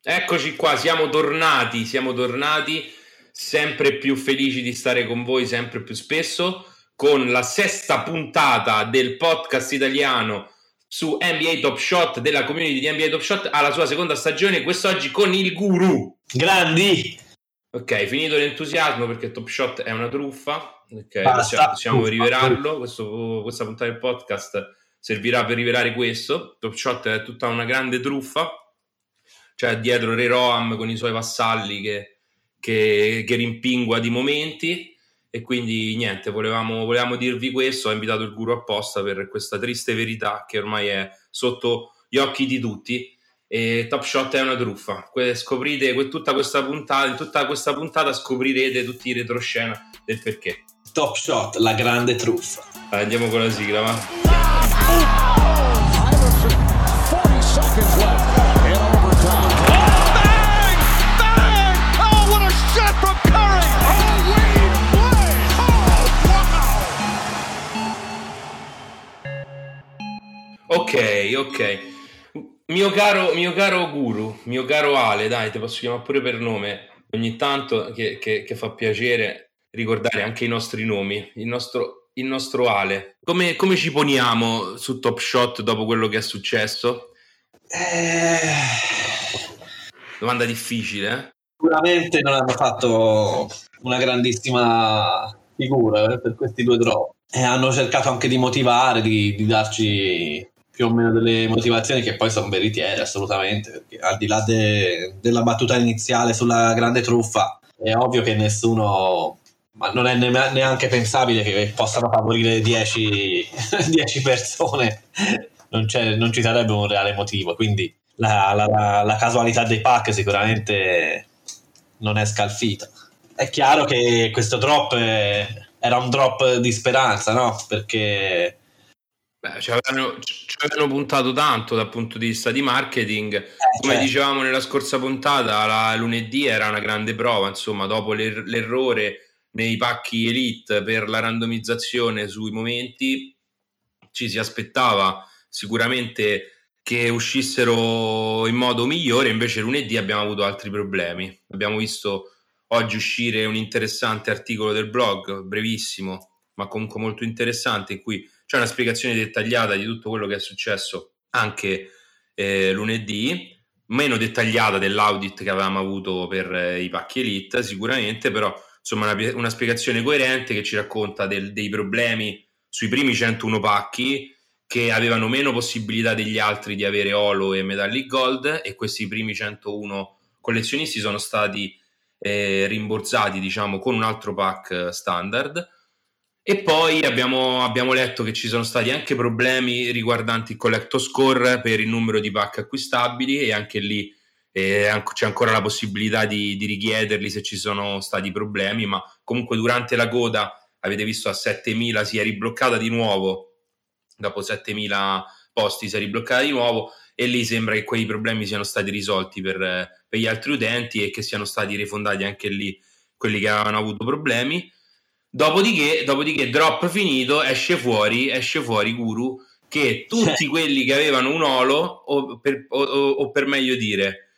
Eccoci qua, siamo tornati sempre più felici di stare con voi sempre più spesso con la sesta puntata del podcast italiano su NBA Top Shot, della community di NBA Top Shot alla sua seconda stagione, quest'oggi con il Guru. Grandi! Ok, finito l'entusiasmo perché Top Shot è una truffa, okay, possiamo rivelarlo, questa puntata del podcast servirà per rivelare questo. Top Shot è tutta una grande truffa, cioè dietro Reroham con i suoi vassalli che rimpingua di momenti, e quindi niente, volevamo dirvi questo. Ho invitato il Guru apposta per questa triste verità che ormai è sotto gli occhi di tutti. E Top Shot è una truffa. Scoprite in tutta questa puntata scoprirete tutti i retroscena del perché. Top Shot, la grande truffa. Allora, andiamo con la sigla, va? Ok. Mio caro Guru, mio caro Ale, dai, ti posso chiamare pure per nome ogni tanto, che fa piacere ricordare anche i nostri nomi, il nostro Ale. Come ci poniamo su Top Shot dopo quello che è successo? Domanda difficile, eh? Sicuramente non hanno fatto una grandissima figura per questi due drop. Hanno cercato anche di motivare, di darci più o meno delle motivazioni che poi sono veritiere assolutamente, perché al di là della battuta iniziale sulla grande truffa è ovvio che nessuno, ma non è neanche pensabile che possano favorire 10 persone, non ci sarebbe un reale motivo, quindi la casualità dei pack sicuramente non è scalfita. È chiaro che questo drop era un drop di speranza, no? Perché ci avevano puntato tanto dal punto di vista di marketing, come dicevamo nella scorsa puntata. Lunedì era una grande prova, insomma, dopo l'errore nei pacchi Elite per la randomizzazione sui momenti, ci si aspettava sicuramente che uscissero in modo migliore, invece lunedì abbiamo avuto altri problemi. Abbiamo visto oggi uscire un interessante articolo del blog, brevissimo ma comunque molto interessante, in cui c'è una spiegazione dettagliata di tutto quello che è successo anche lunedì, meno dettagliata dell'audit che avevamo avuto per i pacchi Elite sicuramente, però insomma una spiegazione coerente che ci racconta dei problemi sui primi 101 pacchi che avevano meno possibilità degli altri di avere Holo e Metallic Gold, e questi primi 101 collezionisti sono stati rimborsati, diciamo, con un altro pack standard. E poi abbiamo letto che ci sono stati anche problemi riguardanti il collecto score per il numero di pack acquistabili, e anche lì c'è ancora la possibilità di richiederli se ci sono stati problemi, ma comunque durante la coda, avete visto, a 7.000 si è ribloccata di nuovo, dopo 7.000 posti si è ribloccata di nuovo, e lì sembra che quei problemi siano stati risolti per gli altri utenti e che siano stati rifondati anche lì quelli che avevano avuto problemi. Dopodiché drop finito, esce fuori Guru che tutti quelli che avevano un Holo, o per meglio dire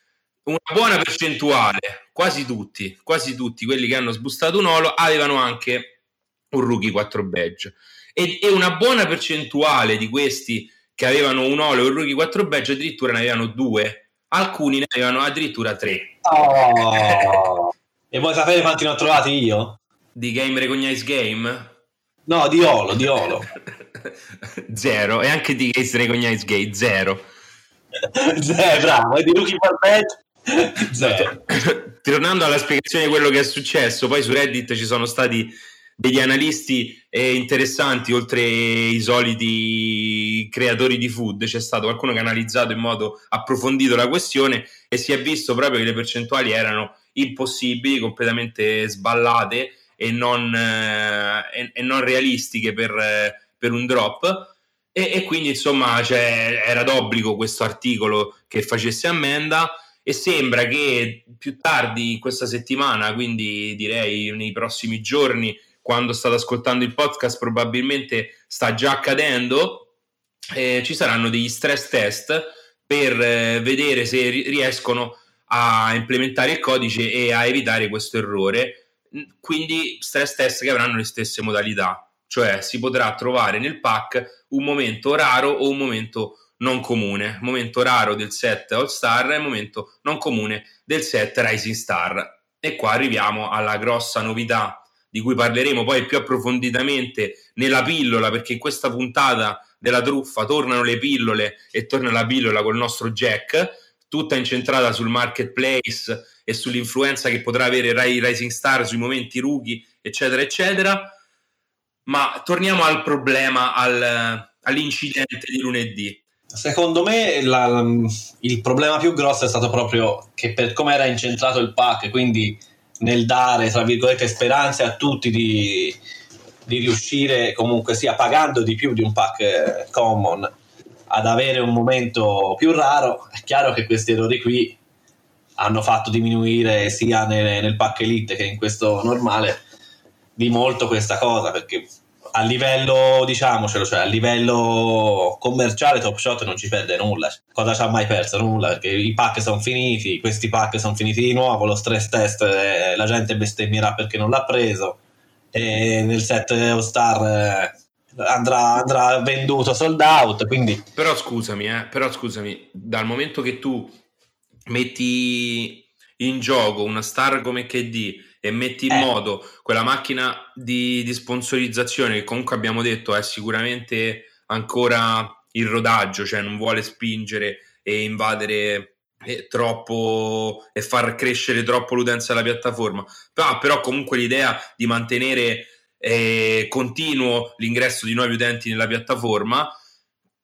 una buona percentuale, quasi tutti quelli che hanno sbustato un Holo avevano anche un Rookie 4 badge, e una buona percentuale di questi che avevano un Holo e un Rookie 4 badge addirittura ne avevano 2, alcuni ne avevano addirittura 3. Oh. E vuoi sapere quanti ne ho trovati io? Di Game Recognize Game? No, di Holo. Zero. E anche di Game Recognize Game, zero. Zero, bravo. E di Rookie 4 badge? Zero. Tornando alla spiegazione di quello che è successo, poi su Reddit ci sono stati degli analisti interessanti, oltre i soliti creatori di food. C'è stato qualcuno che ha analizzato in modo approfondito la questione, e si è visto proprio che le percentuali erano impossibili, completamente sballate, e non realistiche per un drop, e quindi insomma era d'obbligo questo articolo che facesse ammenda, e sembra che più tardi in questa settimana, quindi direi nei prossimi giorni, quando state ascoltando il podcast probabilmente sta già accadendo, ci saranno degli stress test per vedere se riescono a implementare il codice e a evitare questo errore, quindi stress test che avranno le stesse modalità, cioè si potrà trovare nel pack un momento raro o un momento non comune, momento raro del set All Star e momento non comune del set Rising Star. E qua arriviamo alla grossa novità di cui parleremo poi più approfonditamente nella pillola, perché in questa puntata della truffa tornano le pillole e torna la pillola col nostro Jack, tutta incentrata sul marketplace e sull'influenza che potrà avere Rising Star sui momenti rookie, eccetera eccetera. Ma torniamo al problema, all'incidente di lunedì. Secondo me il problema più grosso è stato proprio che per come era incentrato il pack, quindi nel dare tra virgolette speranze a tutti di riuscire comunque sia pagando di più di un pack common ad avere un momento più raro. È chiaro che questi errori qui hanno fatto diminuire sia nel pack Elite che in questo normale di molto questa cosa, perché a livello, diciamocelo, cioè a livello commerciale Top Shot non ci perde nulla. Cosa ci ha mai perso? Nulla, perché i pack sono finiti, questi pack sono finiti di nuovo, lo stress test la gente bestemmierà perché non l'ha preso, e nel set All Star andrà venduto sold out, quindi... Però scusami, dal momento che tu metti in gioco una star come KD e metti in moto quella macchina di sponsorizzazione che comunque abbiamo detto è sicuramente ancora in rodaggio, cioè non vuole spingere e invadere troppo e far crescere troppo l'utenza della piattaforma, però comunque l'idea di mantenere continuo l'ingresso di nuovi utenti nella piattaforma,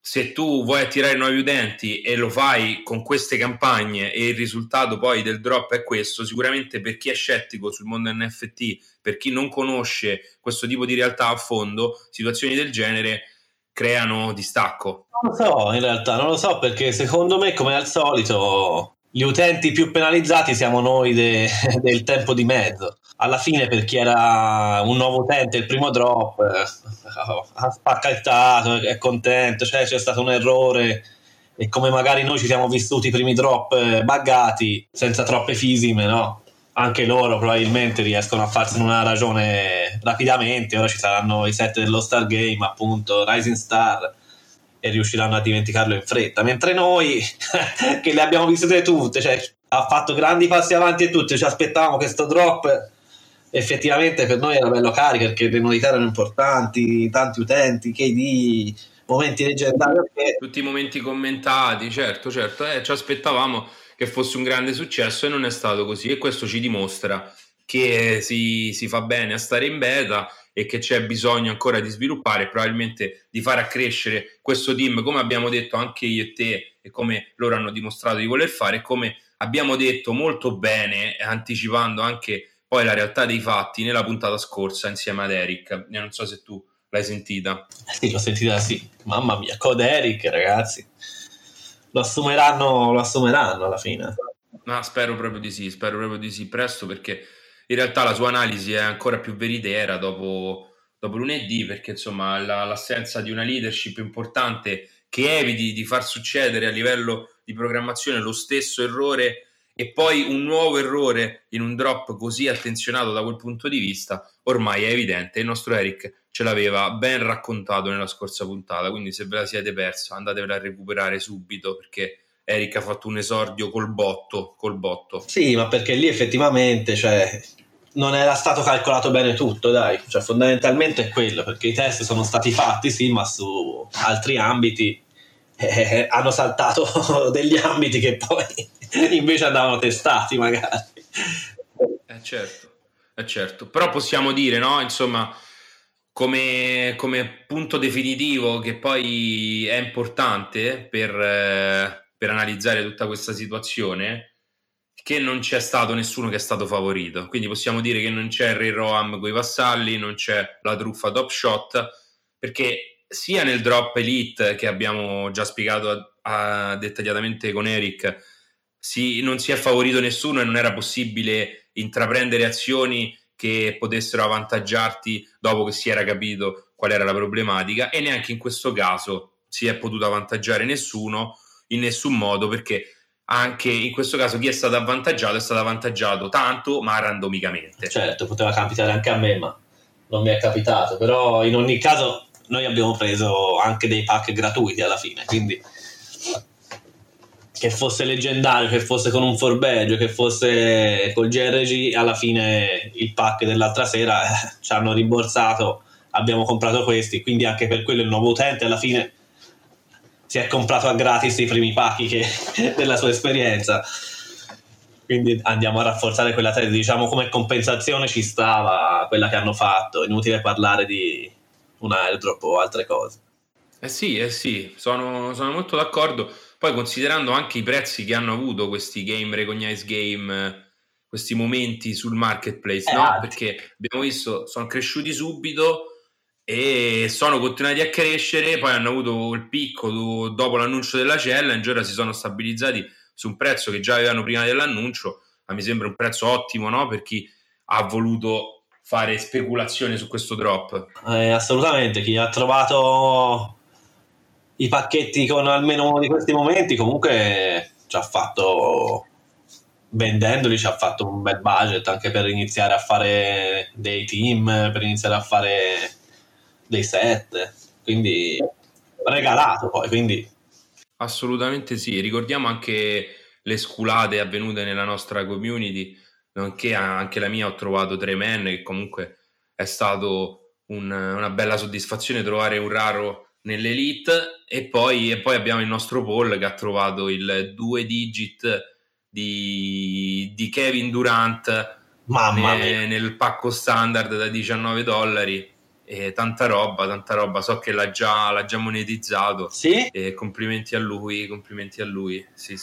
se tu vuoi attirare nuovi utenti e lo fai con queste campagne e il risultato poi del drop è questo, sicuramente per chi è scettico sul mondo NFT, per chi non conosce questo tipo di realtà a fondo, situazioni del genere creano distacco. Non lo so, in realtà non lo so, perché secondo me come al solito gli utenti più penalizzati siamo noi del tempo di mezzo. Alla fine, per chi era un nuovo utente il primo drop ha spaccattato, è contento, cioè c'è stato un errore, e come magari noi ci siamo vissuti i primi drop buggati senza troppe fisime, no? Anche loro probabilmente riescono a farsi una ragione rapidamente. Ora ci saranno i set dello Star Game, appunto Rising Star, e riusciranno a dimenticarlo in fretta, mentre noi che le abbiamo vissute tutte, cioè ha fatto grandi passi avanti e tutti ci aspettavamo che sto drop effettivamente per noi era bello carico, perché le novità erano importanti, tanti utenti, KD, momenti leggendari, tutti i momenti commentati, certo, ci aspettavamo che fosse un grande successo e non è stato così, e questo ci dimostra che si fa bene a stare in beta e che c'è bisogno ancora di sviluppare, probabilmente di far accrescere questo team, come abbiamo detto anche io e te e come loro hanno dimostrato di voler fare, come abbiamo detto molto bene anticipando anche poi la realtà dei fatti nella puntata scorsa insieme ad Eric. Non so se tu l'hai sentita. Sì, l'ho sentita, sì. Mamma mia, Code Eric, ragazzi. Lo assumeranno alla fine. No, spero proprio di sì presto, perché in realtà la sua analisi è ancora più veritiera dopo lunedì, perché insomma l'assenza di una leadership importante che eviti di far succedere a livello di programmazione lo stesso errore e poi un nuovo errore in un drop così attenzionato da quel punto di vista, ormai è evidente. Il nostro Eric ce l'aveva ben raccontato nella scorsa puntata, quindi se ve la siete persa andatevela a recuperare subito, perché Eric ha fatto un esordio col botto. Sì, ma perché lì effettivamente, cioè, non era stato calcolato bene tutto, dai, cioè fondamentalmente è quello, perché i test sono stati fatti, sì, ma su altri ambiti hanno saltato degli ambiti che poi invece andavano testati magari. Certo, però possiamo dire, no, insomma, come punto definitivo che poi è importante per analizzare tutta questa situazione, che non c'è stato nessuno che è stato favorito, quindi possiamo dire che non c'è il Reroham coi vassalli, non c'è la truffa Top Shot, perché sia nel drop Elite che abbiamo già spiegato dettagliatamente con Eric, non si è favorito nessuno e non era possibile intraprendere azioni che potessero avvantaggiarti dopo che si era capito qual era la problematica, e neanche in questo caso si è potuto avvantaggiare nessuno in nessun modo, perché anche in questo caso chi è stato avvantaggiato tanto ma randomicamente. Certo, poteva capitare anche a me, ma non mi è capitato, però in ogni caso noi abbiamo preso anche dei pack gratuiti alla fine, quindi che fosse leggendario, che fosse con un forbeggio, che fosse col GRG, alla fine il pack dell'altra sera ci hanno rimborsato, abbiamo comprato questi, quindi anche per quello il nuovo utente alla fine si è comprato a gratis i primi pacchi della sua esperienza, quindi andiamo a rafforzare quella tesi, diciamo come compensazione ci stava quella che hanno fatto, inutile parlare di un airdrop o altre cose. Eh sì, sono molto d'accordo, poi considerando anche i prezzi che hanno avuto questi Game Recognize Game, questi momenti sul marketplace, no? Perché abbiamo visto, sono cresciuti subito e sono continuati a crescere, poi hanno avuto il picco dopo l'annuncio della challenge, ora si sono stabilizzati su un prezzo che già avevano prima dell'annuncio, ma mi sembra un prezzo ottimo, no? Per chi ha voluto fare speculazione su questo drop. Assolutamente, chi ha trovato i pacchetti con almeno uno di questi momenti comunque ci ha fatto, vendendoli ci ha fatto un bel budget anche per iniziare a fare dei team, per iniziare a fare dei set, quindi regalato poi, quindi assolutamente sì. Ricordiamo anche le sculate avvenute nella nostra community, nonché anche la mia, ho trovato tre men che comunque è stato una bella soddisfazione trovare un raro nell'Elite, e poi abbiamo il nostro poll che ha trovato il 2 digit di Kevin Durant, mamma mia, nel pacco standard da $19. E tanta roba, so che l'ha già monetizzato. Sì? E complimenti a lui. Sì.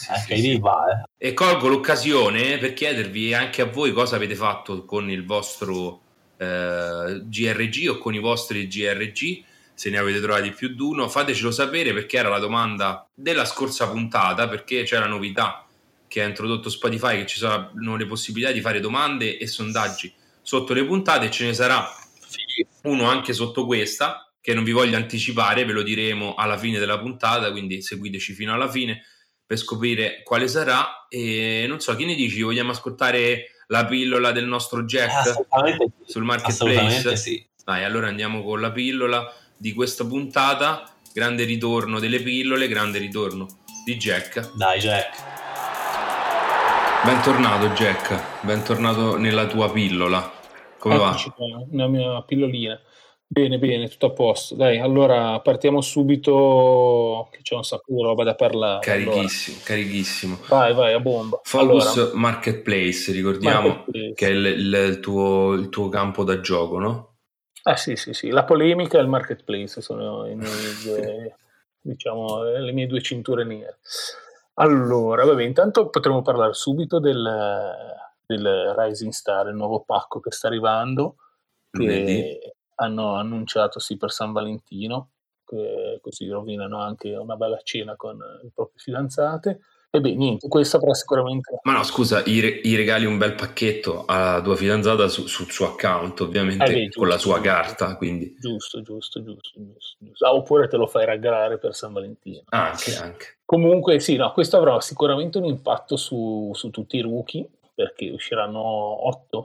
Va, . E colgo l'occasione per chiedervi anche a voi cosa avete fatto con il vostro GRG o con i vostri GRG, se ne avete trovati più di uno, fatecelo sapere, perché era la domanda della scorsa puntata, perché c'è la novità che ha introdotto Spotify, che ci saranno le possibilità di fare domande e sondaggi sotto le puntate, e ce ne sarà uno anche sotto questa, che non vi voglio anticipare, ve lo diremo alla fine della puntata, quindi seguiteci fino alla fine per scoprire quale sarà. E non so, che ne dici? Vogliamo ascoltare la pillola del nostro Jack sul marketplace? Sì. Dai, allora andiamo con la pillola di questa puntata, grande ritorno delle pillole, grande ritorno di Jack. Dai Jack, bentornato Jack, bentornato nella tua pillola. Come va? Una mia pillolina. Bene, tutto a posto. Dai, allora partiamo subito, che c'è un sacco di roba da parlare. Carichissimo. Vai a bomba. Focus allora. Marketplace, ricordiamo, marketplace, che è il tuo campo da gioco, no? Ah sì, la polemica e il marketplace sono i miei due, diciamo, le mie due cinture nere. Allora, vabbè, intanto potremmo parlare subito del Rising Star, il nuovo pacco che sta arrivando, che hanno annunciato sì per San Valentino, che così rovinano anche una bella cena con le proprie fidanzate. E beh, niente, questo avrà sicuramente... Ma no, scusa, gli regali un bel pacchetto alla tua fidanzata sul suo account, ovviamente, giusto, con la sua carta, quindi... Giusto. Ah, oppure te lo fai regalare per San Valentino. Anche. Comunque sì, no, questo avrà sicuramente un impatto su tutti i rookie, perché usciranno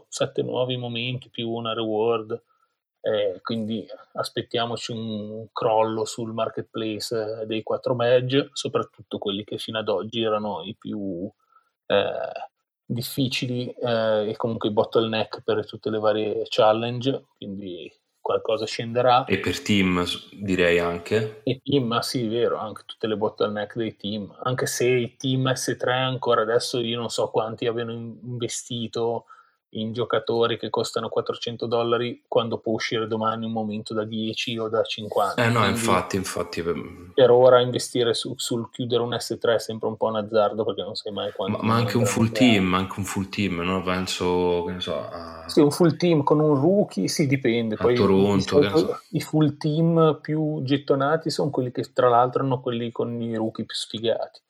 7 nuovi momenti più una reward, quindi aspettiamoci un crollo sul marketplace dei 4 badge, soprattutto quelli che fino ad oggi erano i più difficili, e comunque i bottleneck per tutte le varie challenge, quindi qualcosa scenderà. E per team direi anche. E team, sì, vero, anche tutte le bottleneck dei team, anche se i team S3 ancora adesso io non so quanti abbiano investito in giocatori che costano $400 quando può uscire domani un momento da 10 o da 50. No, quindi infatti. Per ora investire sul chiudere un S3 è sempre un po' un azzardo, perché non sai mai quanto. Ma anche un full team, no? Penso, che ne so. Sì, un full team con un rookie, sì, dipende. Poi a Toronto, i full team più gettonati sono quelli che tra l'altro hanno quelli con i rookie più sfigati.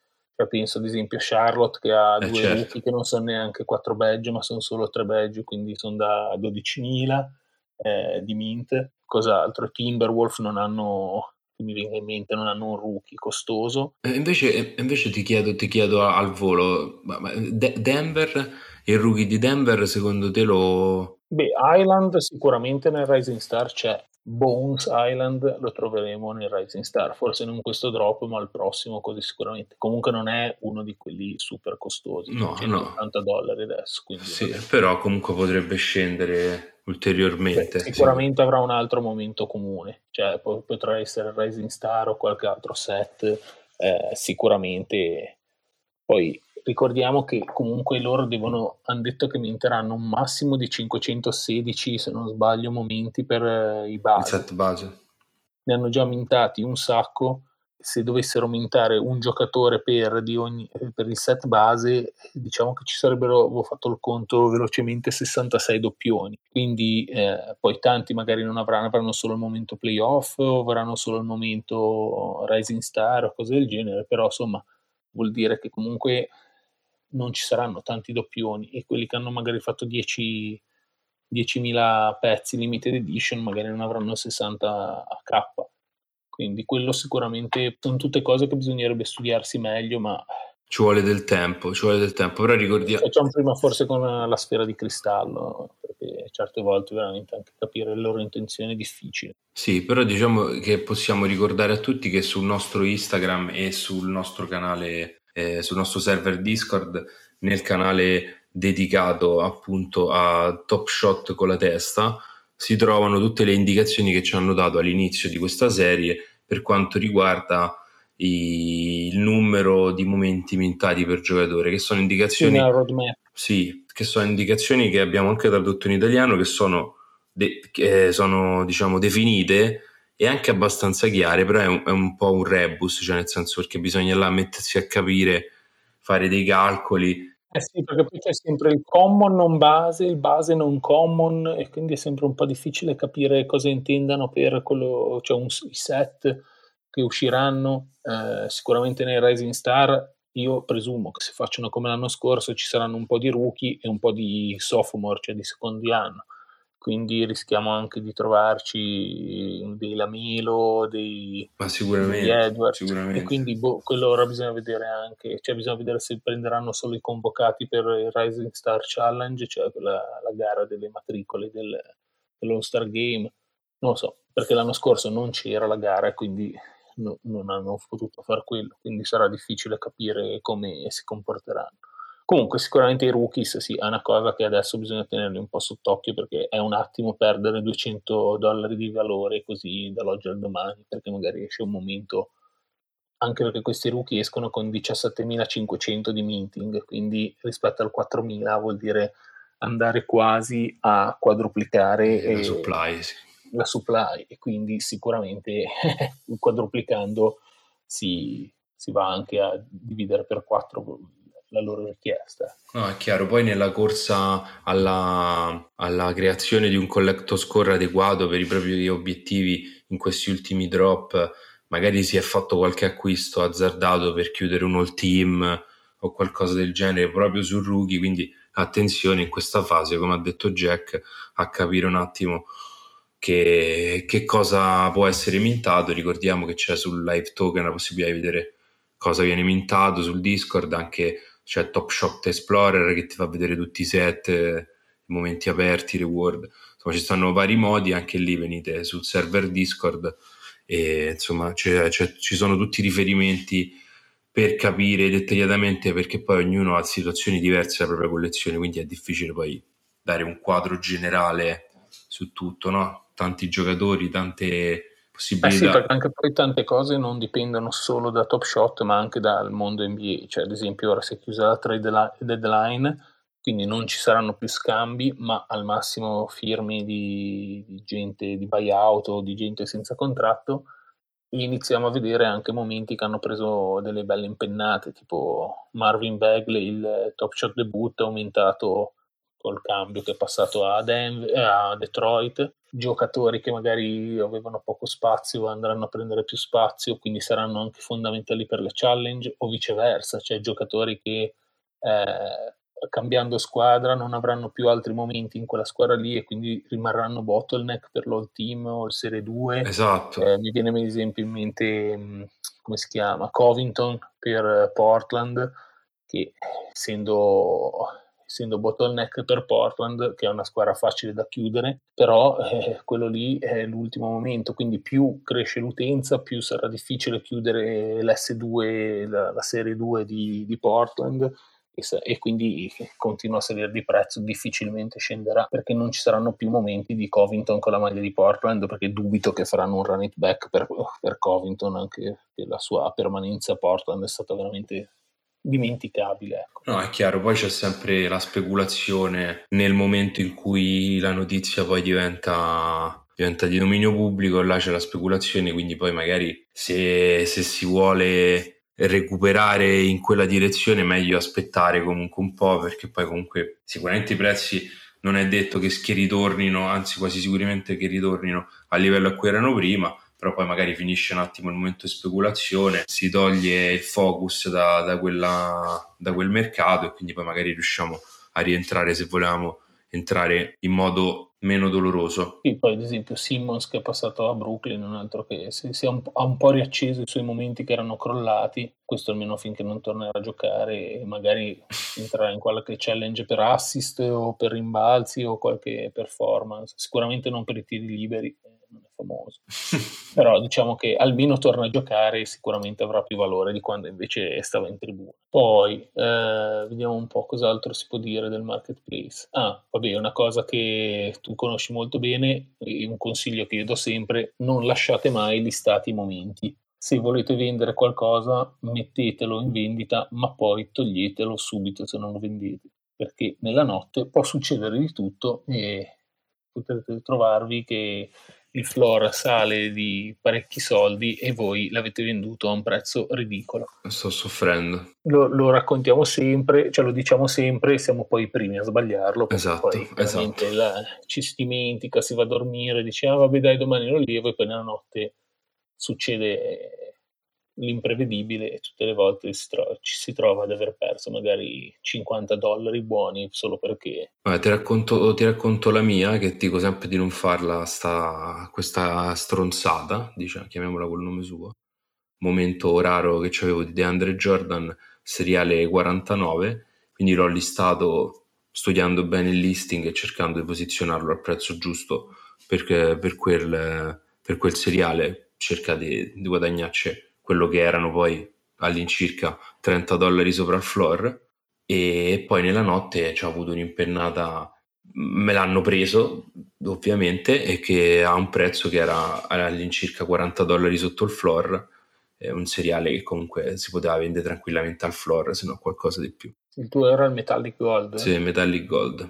Penso ad esempio a Charlotte, che ha 2 certo, rookie che non sono neanche 4 badge ma sono solo 3 badge, quindi sono da 12.000 di mint. Cos'altro? Timberwolf non hanno che mi viene in mente, non hanno un rookie costoso. Invece ti chiedo al volo, Denver, il rookie di Denver secondo te lo... Beh, Island sicuramente nel Rising Star c'è, Bones Island lo troveremo nel Rising Star, forse non questo drop ma al prossimo così sicuramente. Comunque non è uno di quelli super costosi, $180 dollari adesso, quindi sì, però comunque potrebbe scendere ulteriormente. Beh, sicuramente sì, avrà un altro momento comune, cioè potrà essere il Rising Star o qualche altro set, sicuramente. Poi ricordiamo che comunque loro hanno detto che minteranno un massimo di 516, se non sbaglio, momenti per i base. Il set base. Ne hanno già mintati un sacco. Se dovessero mintare un giocatore per il set base, diciamo che ci sarebbero, avevo fatto il conto velocemente, 66 doppioni, quindi poi tanti magari non avranno solo il momento playoff o avranno solo il momento Rising Star o cose del genere, però insomma vuol dire che comunque non ci saranno tanti doppioni, e quelli che hanno magari fatto 10.000 pezzi limited edition magari non avranno 60k. Quindi quello sicuramente sono tutte cose che bisognerebbe studiarsi meglio, ma... Ci vuole del tempo, però ricordiamo... Facciamo prima forse con la sfera di cristallo, perché certe volte veramente anche capire le loro intenzioni è difficile. Sì, però diciamo che possiamo ricordare a tutti che sul nostro Instagram e sul nostro canale, sul nostro server Discord, nel canale dedicato appunto a Top Shot con la testa, si trovano tutte le indicazioni che ci hanno dato all'inizio di questa serie per quanto riguarda il numero di momenti mintati per giocatore, che sono indicazioni, sì, che sono indicazioni che abbiamo anche tradotto in italiano, che sono diciamo definite e anche abbastanza chiare, però è un po' un rebus, cioè nel senso, perché bisogna là mettersi a capire, fare dei calcoli. Sì, perché poi c'è sempre il common non base, il base non common, e quindi è sempre un po' difficile capire cosa intendano per quello, cioè i set che usciranno. Sicuramente nei Rising Star io presumo che se facciano come l'anno scorso ci saranno un po' di rookie e un po' di sophomore, cioè di secondi anno, quindi rischiamo anche di trovarci dei Lamelo, degli Edwards, sicuramente. E quindi quello ora bisogna vedere anche, cioè bisogna vedere se prenderanno solo i convocati per il Rising Star Challenge, cioè la gara delle matricole dell'All Star Game, non lo so, perché l'anno scorso non c'era la gara, quindi non hanno potuto far quello, quindi sarà difficile capire come si comporteranno. Comunque sicuramente i rookies, sì, è una cosa che adesso bisogna tenerli un po' sott'occhio, perché è un attimo perdere $200 di valore così dall'oggi al domani, perché magari esce un momento, anche perché questi rookie escono con 17.500 di minting, quindi rispetto al 4.000 vuol dire andare quasi a quadruplicare la supply, e quindi sicuramente quadruplicando si va anche a dividere per 4 la loro richiesta. No, è chiaro, poi nella corsa alla creazione di un collecto score adeguato per i propri obiettivi in questi ultimi drop magari si è fatto qualche acquisto azzardato per chiudere un all team o qualcosa del genere proprio sul rookie, quindi attenzione in questa fase, come ha detto Jack, a capire un attimo che cosa può essere mintato. Ricordiamo che c'è sul live token la possibilità di vedere cosa viene mintato, sul Discord anche c'è Top Shot Explorer che ti fa vedere tutti i set, i momenti aperti, reward, insomma ci stanno vari modi, anche lì venite sul server Discord e insomma ci sono tutti i riferimenti per capire dettagliatamente, perché poi ognuno ha situazioni diverse della propria collezione, quindi è difficile poi dare un quadro generale su tutto, no? Tanti giocatori, tante possibilità. Sì, perché anche poi tante cose non dipendono solo da Top Shot ma anche dal mondo NBA, cioè ad esempio ora si è chiusa la trade deadline, quindi non ci saranno più scambi, ma al massimo firme di gente di buyout o di gente senza contratto, e iniziamo a vedere anche momenti che hanno preso delle belle impennate, tipo Marvin Bagley, il Top Shot debutto, aumentato col cambio che è passato a Detroit, giocatori che magari avevano poco spazio andranno a prendere più spazio, quindi saranno anche fondamentali per le challenge, o viceversa, cioè giocatori che cambiando squadra non avranno più altri momenti in quella squadra lì e quindi rimarranno bottleneck per l'all team o il serie 2. Esatto. Mi viene ad esempio in mente, come si chiama, Covington per Portland, che essendo bottleneck per Portland, che è una squadra facile da chiudere, però quello lì è l'ultimo momento, quindi più cresce l'utenza, più sarà difficile chiudere l'S2, la serie 2 di Portland, e quindi continua a salire di prezzo, difficilmente scenderà, perché non ci saranno più momenti di Covington con la maglia di Portland, perché dubito che faranno un run it back per Covington, anche che la sua permanenza a Portland è stata veramente dimenticabile, ecco. No, è chiaro, poi c'è sempre la speculazione nel momento in cui la notizia poi diventa di dominio pubblico, là c'è la speculazione, quindi poi magari se si vuole recuperare in quella direzione è meglio aspettare comunque un po', perché poi comunque sicuramente i prezzi non è detto che ritornino, anzi quasi sicuramente che ritornino al livello a cui erano prima, però poi magari finisce un attimo il momento di speculazione, si toglie il focus da quel mercato e quindi poi magari riusciamo a rientrare, se volevamo entrare, in modo meno doloroso. Sì, poi ad esempio Simmons, che è passato a Brooklyn, un altro che ha un po' riacceso i suoi momenti che erano crollati, questo almeno finché non tornerà a giocare e magari entrerà in qualche challenge per assist o per rimbalzi o qualche performance, sicuramente non per i tiri liberi, non è famoso, però diciamo che almeno torna a giocare, sicuramente avrà più valore di quando invece stava in tribuna. Poi vediamo un po' cos'altro si può dire del marketplace. Vabbè, una cosa che tu conosci molto bene, un consiglio che io do sempre: non lasciate mai listati i momenti. Se volete vendere qualcosa, mettetelo in vendita, ma poi toglietelo subito se non lo vendete, perché nella notte può succedere di tutto e potete trovarvi che il floor sale di parecchi soldi e voi l'avete venduto a un prezzo ridicolo. Sto soffrendo. Lo raccontiamo sempre, cioè lo diciamo sempre, siamo poi i primi a sbagliarlo. Esatto, poi esatto. Ci si dimentica, si va a dormire, dice vabbè dai, domani lo levo, e poi nella notte succede l'imprevedibile e tutte le volte ci si trova ad aver perso magari $50 buoni solo perché... Vabbè, ti racconto la mia, che ti dico sempre di non farla, questa stronzata, diciamo, chiamiamola col nome suo, momento raro che c'avevo di DeAndre Jordan, seriale 49, quindi l'ho listato studiando bene il listing e cercando di posizionarlo al prezzo giusto per quel seriale, cerca di guadagnarci quello che erano poi all'incirca $30 sopra il floor, e poi nella notte ci ho avuto un'impennata, me l'hanno preso ovviamente, e che ha un prezzo che era all'incirca $40 sotto il floor, un seriale che comunque si poteva vendere tranquillamente al floor, se no qualcosa di più. Il tuo era il Metallic Gold? Sì, Metallic Gold.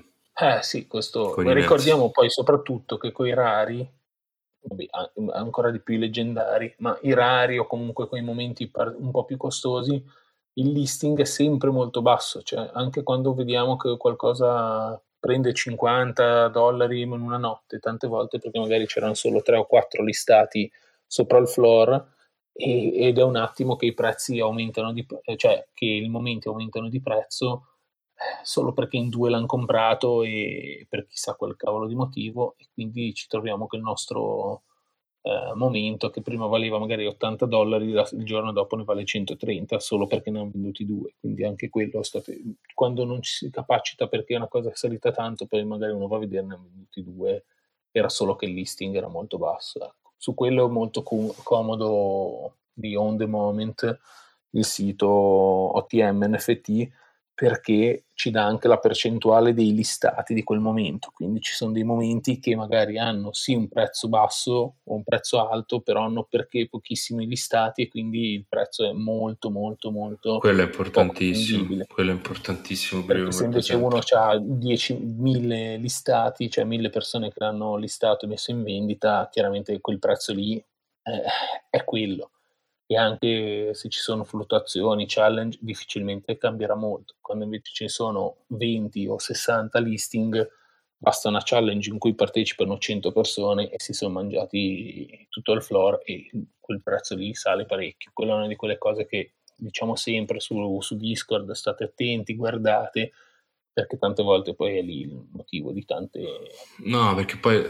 Sì, questo ricordiamo poi soprattutto che coi rari, ancora di più i leggendari, ma i rari o comunque quei momenti un po' più costosi, il listing è sempre molto basso, cioè anche quando vediamo che qualcosa prende $50 in una notte, tante volte perché magari c'erano solo 3 o 4 listati sopra il floor, ed è un attimo che i prezzi aumentano cioè che i momenti aumentano di prezzo solo perché in 2 l'hanno comprato e per chissà quel cavolo di motivo, e quindi ci troviamo che il nostro momento, che prima valeva magari $80, il giorno dopo ne vale 130 solo perché ne hanno venduti 2. Quindi anche quello, quando non ci si capacita perché è una cosa che è salita tanto, poi magari uno va a vederne, ne hanno venduti 2, era solo che il listing era molto basso, ecco. Su quello è molto comodo di On The Moment il sito OTM NFT, perché ci dà anche la percentuale dei listati di quel momento, quindi ci sono dei momenti che magari hanno sì un prezzo basso o un prezzo alto, però hanno perché pochissimi listati e quindi il prezzo è molto molto molto... Quello è importantissimo. Perché se invece uno ha 10.000 listati, cioè 1.000 persone che l'hanno listato e messo in vendita, chiaramente quel prezzo lì è quello. E anche se ci sono fluttuazioni, challenge, difficilmente cambierà molto. Quando invece ci sono 20 o 60 listing, basta una challenge in cui partecipano 100 persone e si sono mangiati tutto il floor e quel prezzo lì sale parecchio. Quella è una di quelle cose che diciamo sempre su Discord: state attenti, guardate, perché tante volte poi è lì il motivo di tante... No, perché poi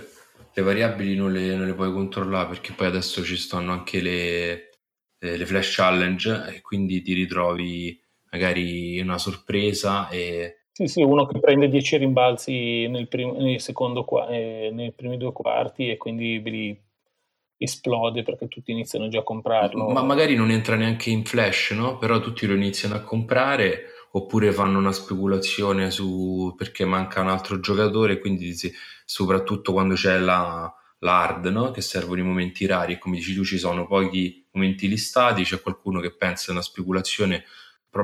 le variabili non le puoi controllare, perché poi adesso ci stanno anche le flash challenge, e quindi ti ritrovi magari una sorpresa e... Sì, uno che prende 10 rimbalzi nei primi due quarti e quindi lì esplode perché tutti iniziano già a comprarlo. Ma magari non entra neanche in flash, no? Però tutti lo iniziano a comprare, oppure fanno una speculazione su perché manca un altro giocatore, quindi soprattutto quando c'è la hard, no? Che servono i momenti rari, e come dici tu ci sono pochi momenti listati, c'è qualcuno che pensa a una speculazione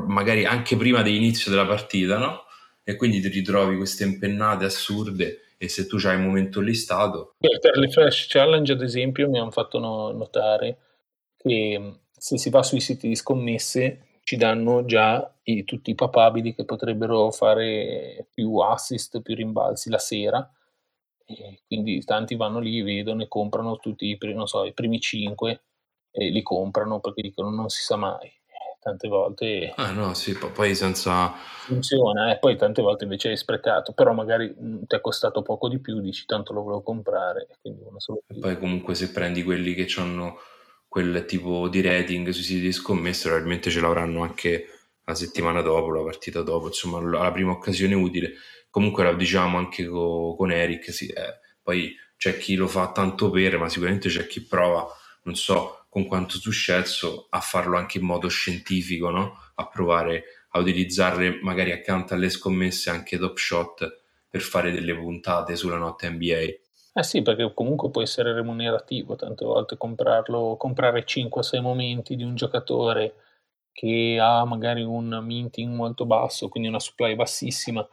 magari anche prima dell'inizio della partita, no? E quindi ti ritrovi queste impennate assurde, e se tu c'hai un momento listato... Per le Flash Challenge, ad esempio, mi hanno fatto notare che se si va sui siti di scommesse ci danno già tutti i papabili che potrebbero fare più assist, più rimbalzi la sera, e quindi tanti vanno lì, vedono e comprano tutti i primi 5 e li comprano perché dicono non si sa mai. Tante volte poi senza funziona, e poi tante volte invece hai sprecato, però magari ti è costato poco di più, dici tanto lo volevo comprare, quindi una sola. E poi comunque se prendi quelli che hanno quel tipo di rating sui siti di scommesse, probabilmente ce l'avranno anche la settimana dopo, la partita dopo, insomma alla prima occasione utile. Comunque la diciamo anche con Eric, sì, poi c'è chi lo fa tanto per, ma sicuramente c'è chi prova, non so con quanto successo, a farlo anche in modo scientifico, no? A provare a utilizzarle magari accanto alle scommesse anche Top Shot per fare delle puntate sulla notte NBA. Sì, perché comunque può essere remunerativo tante volte comprare 5-6 momenti di un giocatore che ha magari un minting molto basso, quindi una supply bassissima,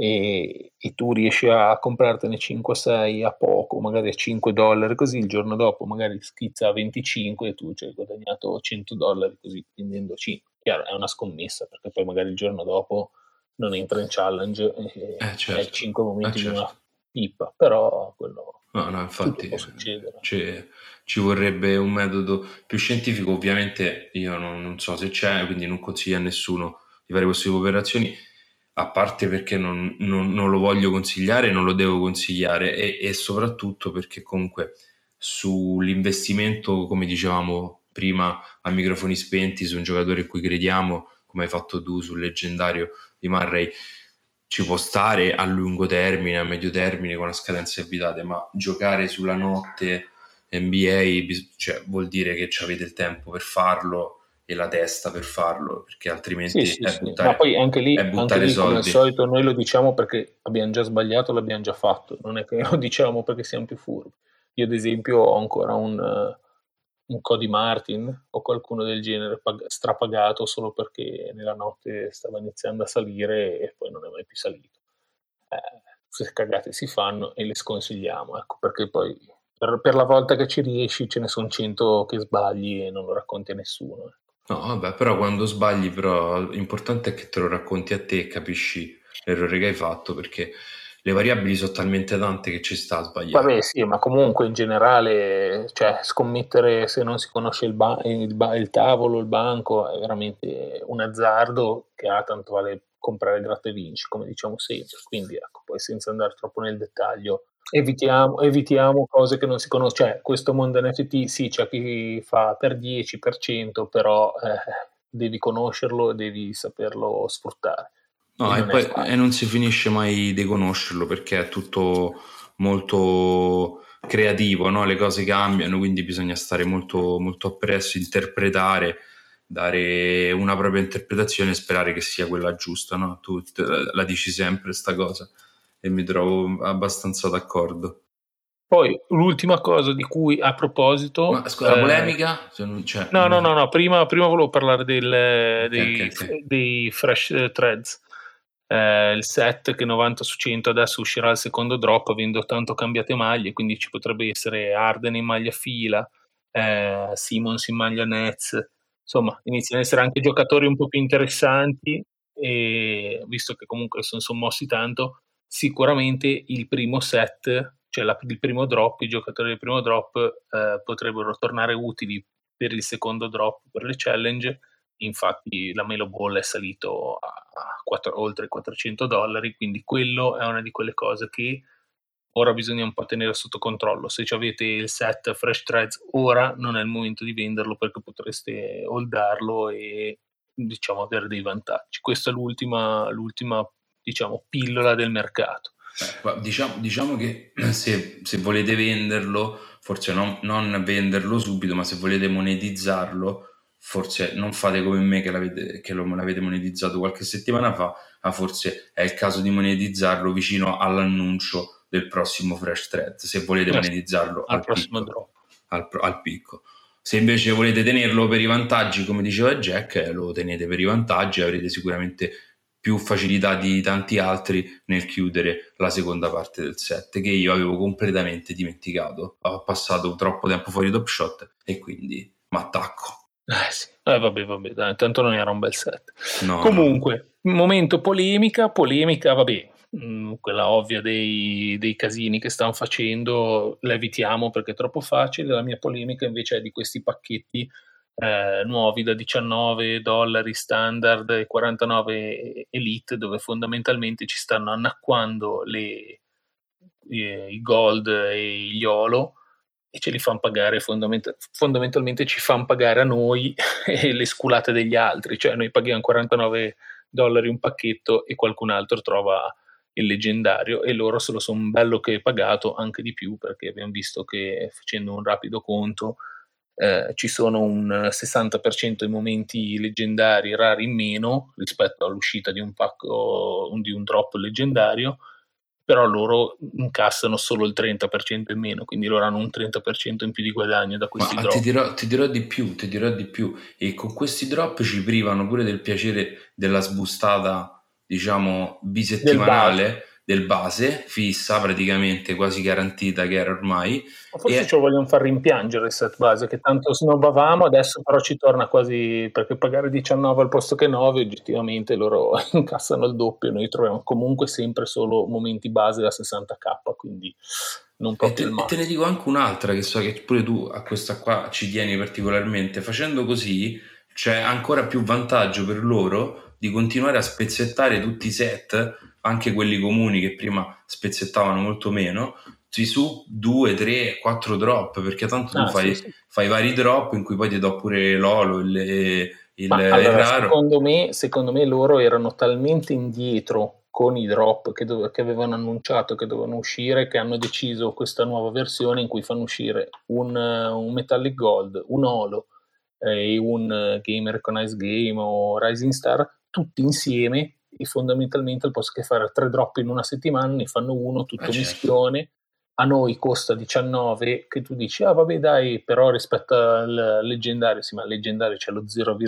e tu riesci a comprartene 5-6 a poco, magari a $5, così il giorno dopo magari schizza a 25 e tu ci hai guadagnato $100 così prendendo 5. Chiaro, è una scommessa, perché poi magari il giorno dopo non entra in challenge e certo. Hai 5 momenti certo. Di una pippa, però quello infatti può succedere. Ci vorrebbe un metodo più scientifico, ovviamente io non so se c'è, quindi non consiglio a nessuno di fare queste operazioni, a parte perché non lo voglio consigliare, non lo devo consigliare, e soprattutto perché comunque sull'investimento, come dicevamo prima a microfoni spenti, su un giocatore in cui crediamo, come hai fatto tu sul leggendario di Murray, ci può stare a lungo termine, a medio termine, con la scadenza avvitate, ma giocare sulla notte NBA vuol dire che avete il tempo per farlo e la testa per farlo, perché altrimenti sì. Buttare, ma poi anche lì soldi. Come al solito noi lo diciamo perché abbiamo già sbagliato, l'abbiamo già fatto, non è che lo diciamo perché siamo più furbi. Io ad esempio ho ancora un Cody Martin o qualcuno del genere strapagato solo perché nella notte stava iniziando a salire e poi non è mai più salito. Se cagate si fanno e le sconsigliamo, ecco, perché poi per la volta che ci riesci ce ne sono 100 che sbagli e non lo racconti a nessuno. No, vabbè, però quando sbagli, però l'importante è che te lo racconti a te e capisci l'errore che hai fatto, perché le variabili sono talmente tante che ci sta a sbagliare. Vabbè, sì, ma comunque in generale, scommettere se non si conosce il tavolo, il banco, è veramente un azzardo che tanto vale comprare gratta e vinci, come diciamo sempre. Quindi ecco, poi senza andare troppo nel dettaglio, evitiamo cose che non si conoscono, questo mondo NFT sì, c'è chi fa per 10%, però devi conoscerlo e devi saperlo sfruttare, e non si finisce mai di conoscerlo, perché è tutto molto creativo, no? Le cose cambiano, quindi bisogna stare molto, molto appresso, interpretare, dare una propria interpretazione e sperare che sia quella giusta, no? Tu la dici sempre sta cosa e mi trovo abbastanza d'accordo. Poi l'ultima cosa di cui a proposito, ma scusa, la polemica se non c'è, no, prima volevo parlare okay. Dei Fresh Threads, il set che 90/100 adesso uscirà al secondo drop, avendo tanto cambiate maglie, quindi ci potrebbe essere Harden in maglia fila, Simmons in maglia Nets, insomma iniziano ad essere anche giocatori un po' più interessanti, e visto che comunque sono sommossi tanto, sicuramente il primo set, il primo drop, i giocatori del primo drop potrebbero tornare utili per il secondo drop, per le challenge, infatti la Melo Ball è salito a oltre $400, quindi quello è una di quelle cose che ora bisogna un po' tenere sotto controllo. Se avete il set Fresh Threads ora non è il momento di venderlo, perché potreste holdarlo e diciamo avere dei vantaggi. Questa è l'ultima diciamo pillola del mercato. Diciamo che se volete venderlo, forse non venderlo subito, ma se volete monetizzarlo, forse non fate come me che l'avete monetizzato qualche settimana fa, ma forse è il caso di monetizzarlo vicino all'annuncio del prossimo Fresh Threads, se volete monetizzarlo al prossimo drop, al picco. Se invece volete tenerlo per i vantaggi, come diceva Jack, lo tenete per i vantaggi e avrete sicuramente più facilità di tanti altri nel chiudere la seconda parte del set, che io avevo completamente dimenticato. Ho passato troppo tempo fuori Top Shot e quindi mi attacco. Sì. Vabbè, dai, tanto non era un bel set. No, comunque, no. Momento polemica, vabbè, quella ovvia dei casini che stanno facendo, la evitiamo perché è troppo facile. La mia polemica invece è di questi pacchetti nuovi da $19 standard e $49 elite, dove fondamentalmente ci stanno annacquando i gold e gli holo e ce li fanno pagare, fondamentalmente ci fanno pagare a noi e le sculate degli altri, cioè noi paghiamo $49 un pacchetto e qualcun altro trova il leggendario e loro se lo sono bello che pagato, anche di più, perché abbiamo visto che facendo un rapido conto ci sono un 60% di momenti leggendari rari in meno rispetto all'uscita di un pacco, di un drop leggendario, però loro incassano solo il 30% in meno, quindi loro hanno un 30% in più di guadagno da questi drop. Ti dirò di più, e con questi drop ci privano pure del piacere della sbustata, diciamo, bisettimanale del base fissa, praticamente quasi garantita, che era ormai. Ma forse ce lo vogliono far rimpiangere il set base, che tanto snobbavamo, adesso però ci torna quasi, perché pagare $19 al posto che $9, oggettivamente loro incassano il doppio, noi troviamo comunque sempre solo momenti base da 60k, quindi non proprio. E te ne dico anche un'altra, che so che pure tu a questa qua ci tieni particolarmente. Facendo così c'è ancora più vantaggio per loro di continuare a spezzettare tutti i set, anche quelli comuni che prima spezzettavano molto meno, su 2, 3, 4 drop, perché tanto tu fai vari drop in cui poi ti do pure l'olo, il raro. Secondo me loro erano talmente indietro con i drop che avevano annunciato che dovevano uscire, che hanno deciso questa nuova versione in cui fanno uscire un Metallic Gold, un Holo e un Game Recognize Game o Rising Star tutti insieme, e fondamentalmente al posto che fare 3 drop in una settimana ne fanno uno tutto mischione, certo. A noi costa $19, che tu dici vabbè dai, però rispetto al leggendario, sì, ma il leggendario c'è lo 0,1%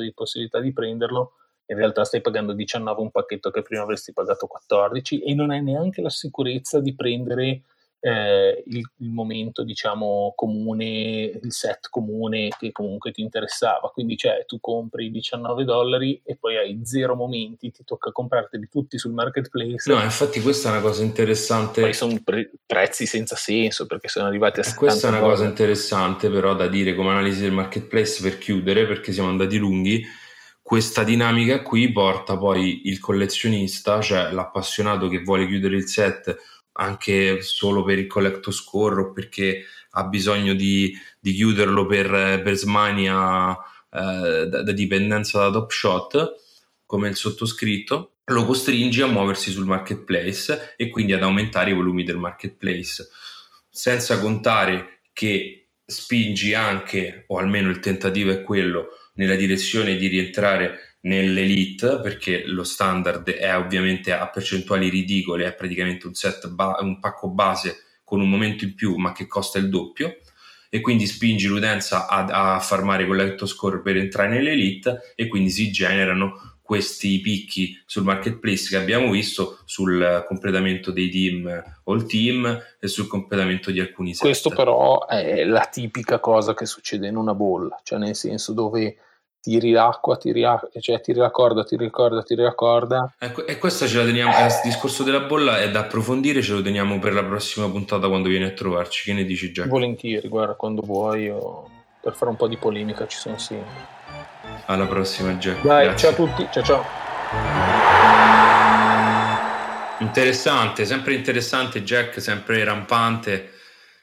di possibilità di prenderlo, in realtà stai pagando $19 un pacchetto che prima avresti pagato $14 e non hai neanche la sicurezza di prendere il momento, diciamo, comune, il set comune che comunque ti interessava, quindi cioè tu compri $19 e poi hai 0 momenti, ti tocca comprarteli tutti sul marketplace. No, infatti questa è una cosa interessante, poi sono prezzi senza senso perché sono arrivati a questa è una cosa interessante però da dire come analisi del marketplace, per chiudere perché siamo andati lunghi. Questa dinamica qui porta poi il collezionista, cioè l'appassionato che vuole chiudere il set anche solo per il collecto score o perché ha bisogno di chiuderlo per smania da dipendenza da Top Shot, come il sottoscritto, lo costringe a muoversi sul marketplace e quindi ad aumentare i volumi del marketplace, senza contare che spingi anche, o almeno il tentativo è quello, nella direzione di rientrare nell'elite, perché lo standard è ovviamente a percentuali ridicole, è praticamente un set un pacco base con un momento in più ma che costa il doppio, e quindi spingi l'utenza a farmare collector score per entrare nell'elite, e quindi si generano questi picchi sul marketplace che abbiamo visto sul completamento dei team all team e sul completamento di alcuni set. Questo però è la tipica cosa che succede in una bolla, cioè nel senso dove tiri la corda. Ecco, e questa ce la teniamo, il discorso della bolla è da approfondire, ce lo teniamo per la prossima puntata quando vieni a trovarci, che ne dici Jack? Volentieri, guarda, quando vuoi, per fare un po' di polemica ci sono sempre. Alla prossima, Jack. Dai, grazie. Ciao a tutti. Ciao, ciao. Interessante, sempre interessante, Jack, sempre rampante,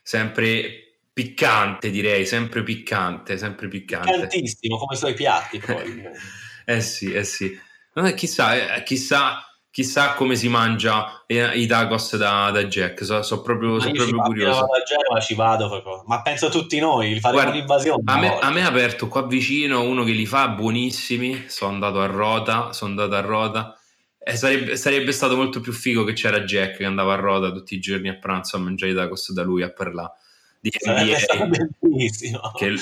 sempre piccante, direi, sempre piccante, sempre piccante. Piccantissimo, come sono i piatti, poi. Eh sì. Chissà come si mangia i tacos da Jack, sono proprio, proprio curioso. Da Genova ci vado proprio. Ma penso a tutti noi, faremo un'invasione. A me è aperto qua vicino uno che li fa buonissimi, sono andato a Rota e sarebbe stato molto più figo che c'era Jack che andava a Rota tutti i giorni a pranzo a mangiare i tacos da lui, a parlare di NBA, che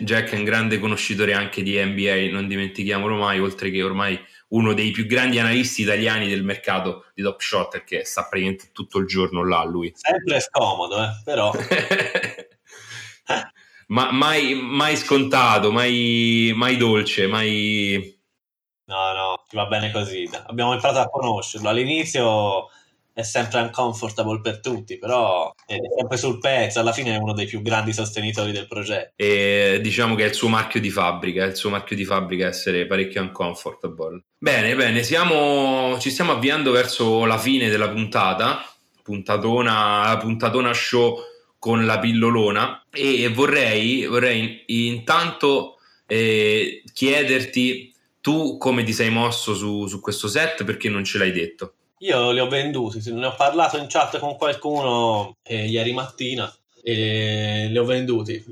Jack è un grande conoscitore anche di NBA, non dimentichiamolo mai, oltre che ormai uno dei più grandi analisti italiani del mercato di Top Shot, perché sta praticamente tutto il giorno là lui. Sempre scomodo, però. Ma mai scontato, mai dolce, mai... No, va bene così. Abbiamo imparato a conoscerlo. All'inizio è sempre uncomfortable per tutti, però è sempre sul pezzo, alla fine è uno dei più grandi sostenitori del progetto. E diciamo che è il suo marchio di fabbrica, essere parecchio uncomfortable. Bene, ci stiamo avviando verso la fine della puntatona show con la pillolona, e vorrei intanto chiederti tu come ti sei mosso su questo set, perché non ce l'hai detto. Io li ho venduti, ne ho parlato in chat con qualcuno ieri mattina e li ho venduti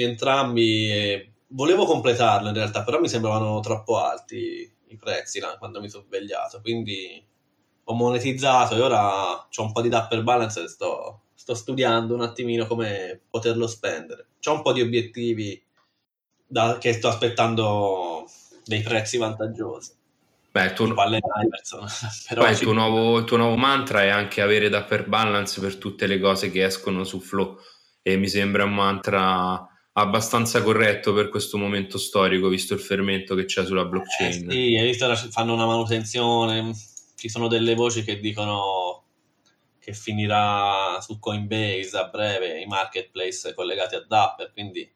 entrambi. Volevo completarlo in realtà, però mi sembravano troppo alti i prezzi là, quando mi sono svegliato, quindi ho monetizzato e ora c'ho un po' di Dapper Balance e sto studiando un attimino come poterlo spendere. C'ho un po' di obiettivi che sto aspettando dei prezzi vantaggiosi. Il tuo nuovo mantra è anche avere Dapper Balance per tutte le cose che escono su Flow, e mi sembra un mantra abbastanza corretto per questo momento storico, visto il fermento che c'è sulla blockchain. Sì, hai visto, fanno una manutenzione, ci sono delle voci che dicono che finirà su Coinbase a breve i marketplace collegati a Dapper, quindi...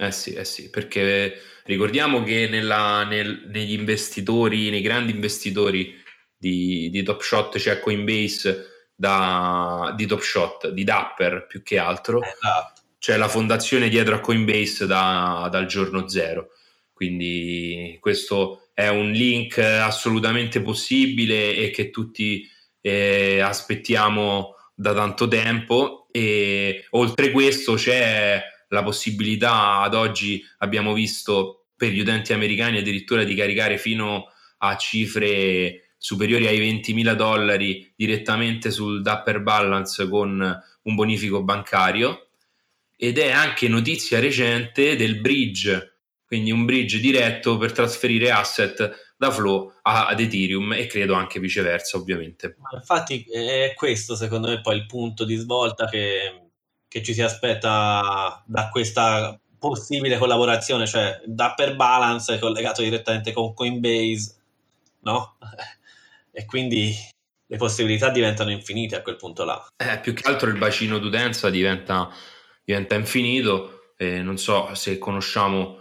Eh sì, perché ricordiamo che negli investitori, nei grandi investitori di Top Shot c'è Coinbase, di Top Shot, di Dapper più che altro, esatto. C'è la fondazione dietro a Coinbase dal giorno zero, quindi questo è un link assolutamente possibile e che tutti aspettiamo da tanto tempo. E oltre questo c'è la possibilità, ad oggi abbiamo visto, per gli utenti americani addirittura di caricare fino a cifre superiori ai $20,000 direttamente sul Dapper Balance con un bonifico bancario, ed è anche notizia recente del bridge, quindi un bridge diretto per trasferire asset da Flow ad Ethereum, e credo anche viceversa ovviamente. Ma infatti è questo secondo me poi il punto di svolta che ci si aspetta da questa possibile collaborazione, cioè Dapper Balance è collegato direttamente con Coinbase, no? E quindi le possibilità diventano infinite a quel punto là. Più che altro il bacino d'utenza diventa infinito, non so se conosciamo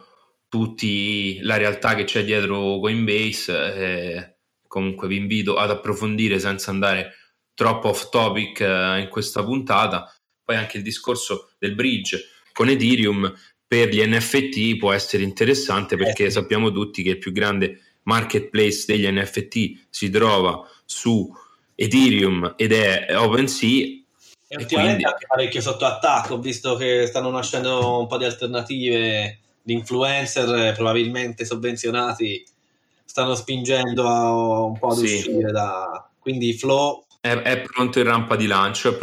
tutti la realtà che c'è dietro Coinbase, comunque vi invito ad approfondire senza andare troppo off topic in questa puntata. Poi anche il discorso del bridge con Ethereum per gli NFT può essere interessante, perché sappiamo tutti che il più grande marketplace degli NFT si trova su Ethereum ed è OpenSea. E ultimamente anche parecchio sotto attacco, ho visto che stanno nascendo un po' di alternative di influencer probabilmente sovvenzionati, stanno spingendo un po' ad uscire da... Quindi Flow è pronto in rampa di lancio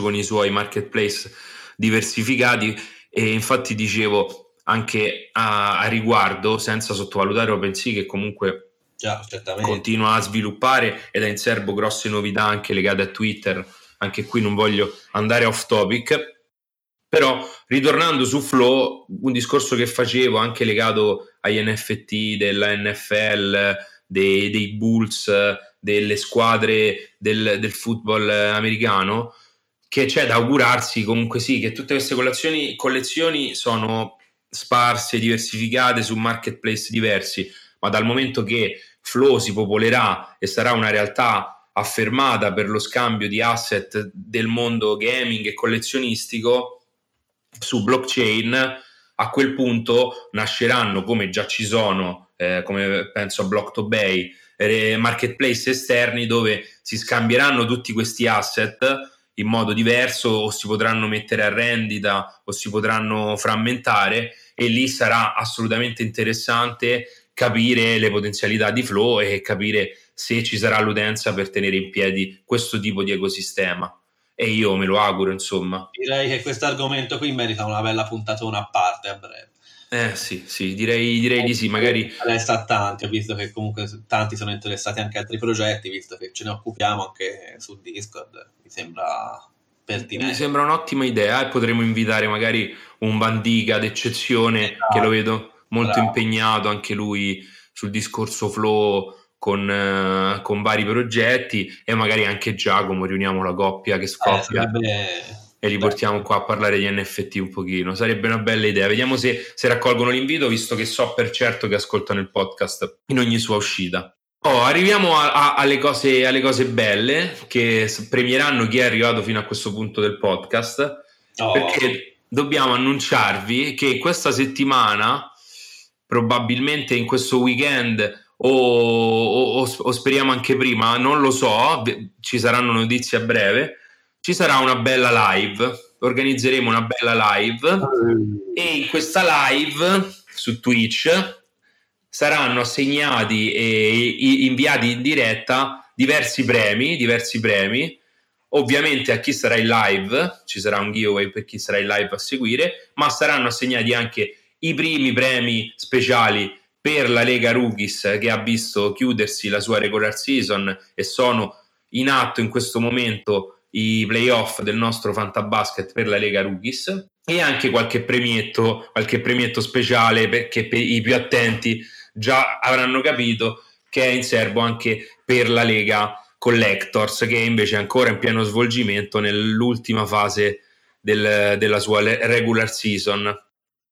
con i suoi marketplace diversificati, e infatti dicevo anche a riguardo, senza sottovalutare OpenSea, che comunque continua a sviluppare ed è in serbo grosse novità anche legate a Twitter. Anche qui non voglio andare off topic, però ritornando su Flow, un discorso che facevo anche legato agli NFT della NFL, dei Bulls, delle squadre del football americano, che c'è da augurarsi comunque che tutte queste collezioni sono sparse, diversificate su marketplace diversi, ma dal momento che Flow si popolerà e sarà una realtà affermata per lo scambio di asset del mondo gaming e collezionistico su blockchain, a quel punto nasceranno, come già ci sono, come penso a Block2Bay, marketplace esterni dove si scambieranno tutti questi asset in modo diverso, o si potranno mettere a rendita o si potranno frammentare, e lì sarà assolutamente interessante capire le potenzialità di Flow e capire se ci sarà l'utenza per tenere in piedi questo tipo di ecosistema, e io me lo auguro, insomma. Direi che questo argomento qui merita una bella puntatona a parte a breve. Sì, direi di sì, magari resta a tanti, ho visto che comunque tanti sono interessati anche a altri progetti, visto che ce ne occupiamo anche su Discord, mi sembra pertinente. Mi sembra un'ottima idea, e potremmo invitare magari un Bandiga d'eccezione, che lo vedo molto impegnato anche lui sul discorso Flow con vari progetti, e magari anche Giacomo, riuniamo la coppia che scoppia. E li portiamo qua a parlare di NFT un pochino, sarebbe una bella idea. Vediamo se raccolgono l'invito, visto che so per certo che ascoltano il podcast in ogni sua uscita. Arriviamo alle cose belle che premieranno chi è arrivato fino a questo punto del podcast, perché dobbiamo annunciarvi che questa settimana, probabilmente in questo weekend o speriamo anche prima, non lo so, ci saranno notizie a breve, ci sarà una bella live, organizzeremo una bella live, e in questa live su Twitch saranno assegnati e inviati in diretta diversi premi, ovviamente a chi sarà in live, ci sarà un giveaway per chi sarà in live a seguire, ma saranno assegnati anche i primi premi speciali per la Lega Rookies, che ha visto chiudersi la sua regular season e sono in atto in questo momento i playoff del nostro Fantabasket per la Lega Rookies, e anche qualche premietto speciale, perché per i più attenti già avranno capito che è in serbo anche per la Lega Collectors, che è invece ancora in pieno svolgimento nell'ultima fase della sua regular season.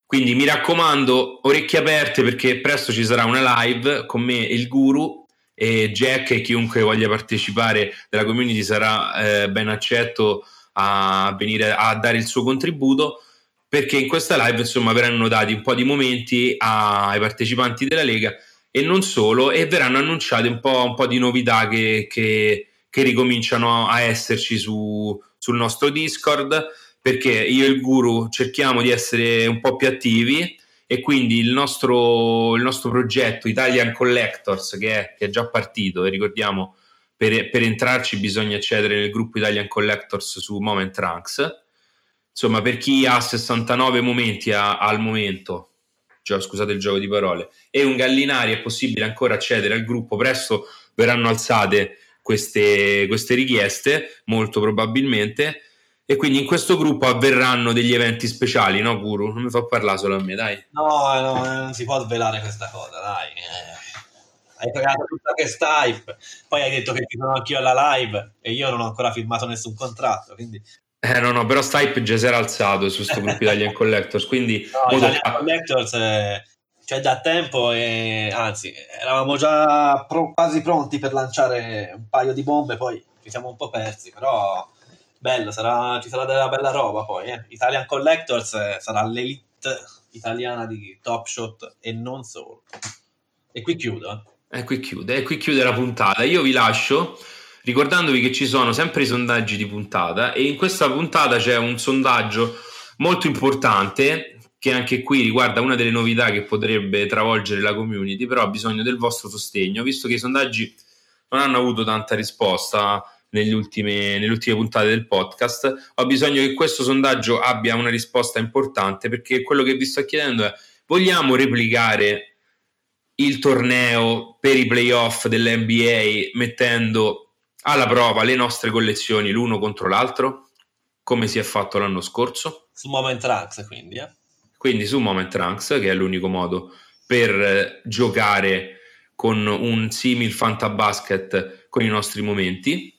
Quindi mi raccomando, orecchie aperte, perché presto ci sarà una live con me e il Guru, e Jack e chiunque voglia partecipare della community sarà ben accetto a venire a dare il suo contributo, perché in questa live insomma verranno dati un po' di momenti ai partecipanti della Lega, e non solo, e verranno annunciate un po' di novità che ricominciano a esserci sul nostro Discord, perché io e il Guru cerchiamo di essere un po' più attivi, e quindi il nostro progetto Italian Collectors, che è già partito, e ricordiamo per entrarci bisogna accedere nel gruppo Italian Collectors su Moment Ranks, insomma per chi ha 69 momenti al momento, cioè, scusate il gioco di parole, e un Gallinari, è possibile ancora accedere al gruppo. Presto verranno alzate queste richieste, molto probabilmente, e quindi in questo gruppo avverranno degli eventi speciali, no Guru? Non mi fa parlare solo a me, dai. No, non si può svelare questa cosa, dai. Hai pagato tutta questa hype, poi hai detto che ci sono anch'io alla live, e io non ho ancora firmato nessun contratto, quindi... No, però sta hype già si era alzato su sto gruppo Italian Collectors, quindi... No, Italian Collectors cioè da tempo, e anzi, eravamo già quasi pronti per lanciare un paio di bombe, poi ci siamo un po' persi, però... Bello, ci sarà della bella roba poi, eh? Italian Collectors sarà l'elite italiana di Top Shot e non solo. E qui chiudo. E qui chiude la puntata. Io vi lascio ricordandovi che ci sono sempre i sondaggi di puntata, e in questa puntata c'è un sondaggio molto importante che anche qui riguarda una delle novità che potrebbe travolgere la community, però ha bisogno del vostro sostegno, visto che i sondaggi non hanno avuto tanta risposta nelle ultime puntate del podcast. Ho bisogno che questo sondaggio abbia una risposta importante, perché quello che vi sto chiedendo è: vogliamo replicare il torneo per i playoff dell'NBA mettendo alla prova le nostre collezioni l'uno contro l'altro, come si è fatto l'anno scorso? Su Moment Ranks, quindi su Moment Ranks, che è l'unico modo per giocare con un simil Fantabasket con i nostri momenti,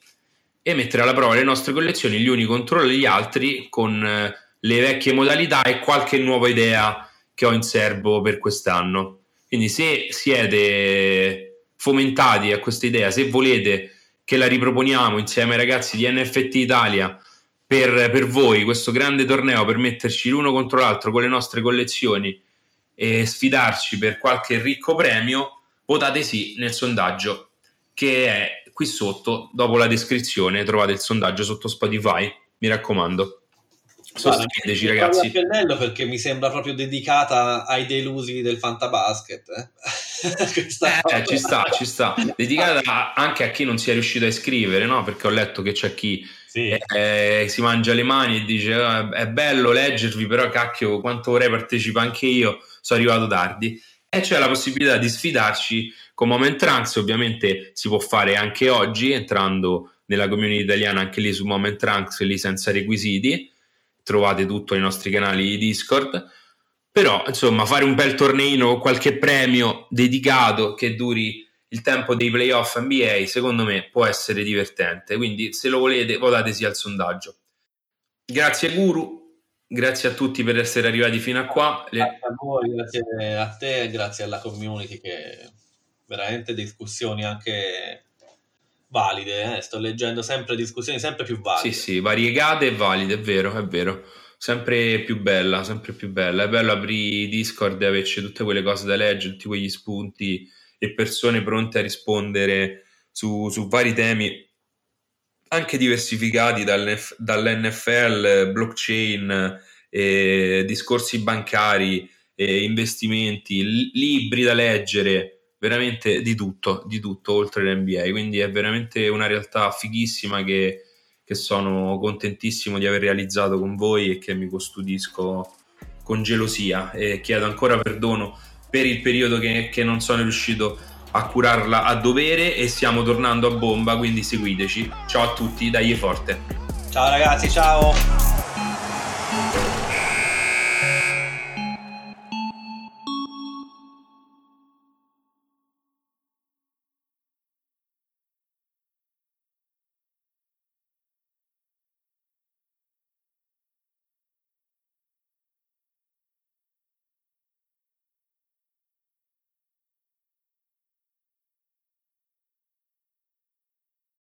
e mettere alla prova le nostre collezioni gli uni contro gli altri con le vecchie modalità e qualche nuova idea che ho in serbo per quest'anno. Quindi se siete fomentati a questa idea, se volete che la riproponiamo insieme ai ragazzi di NFT Italia per voi, questo grande torneo per metterci l'uno contro l'altro con le nostre collezioni e sfidarci per qualche ricco premio, votate sì nel sondaggio che è qui sotto, dopo la descrizione trovate il sondaggio sotto Spotify, mi raccomando. Sosteneteci, ragazzi. Perché mi sembra proprio dedicata ai delusi del fantabasket. Ci sta. Dedicata anche a chi non si è riuscito a iscrivere, no? Perché ho letto che c'è chi si mangia le mani e dice è bello leggervi, però cacchio quanto vorrei partecipare anche io, sono arrivato tardi. E c'è la possibilità di sfidarci con Moment Ranks, ovviamente si può fare anche oggi entrando nella community italiana, anche lì su Moment Ranks, lì senza requisiti. Trovate tutto nei nostri canali di Discord, però insomma fare un bel torneino, qualche premio dedicato che duri il tempo dei playoff NBA, secondo me può essere divertente, quindi se lo volete votate sì al sondaggio. Grazie Guru, grazie a tutti per essere arrivati fino a qua. Grazie a voi, grazie a te, grazie alla community che veramente discussioni anche valide, sto leggendo sempre discussioni sempre più valide. Sì, variegate e valide, è vero, sempre più bella, è bello aprire Discord e averci tutte quelle cose da leggere, tutti quegli spunti e persone pronte a rispondere su vari temi anche diversificati dall'NFL, blockchain, discorsi bancari, investimenti, libri da leggere, veramente di tutto oltre l'NBA, quindi è veramente una realtà fighissima che sono contentissimo di aver realizzato con voi e che mi custodisco con gelosia e chiedo ancora perdono per il periodo che non sono riuscito a curarla a dovere e stiamo tornando a bomba, quindi seguiteci, ciao a tutti, dagli forte, ciao ragazzi, ciao.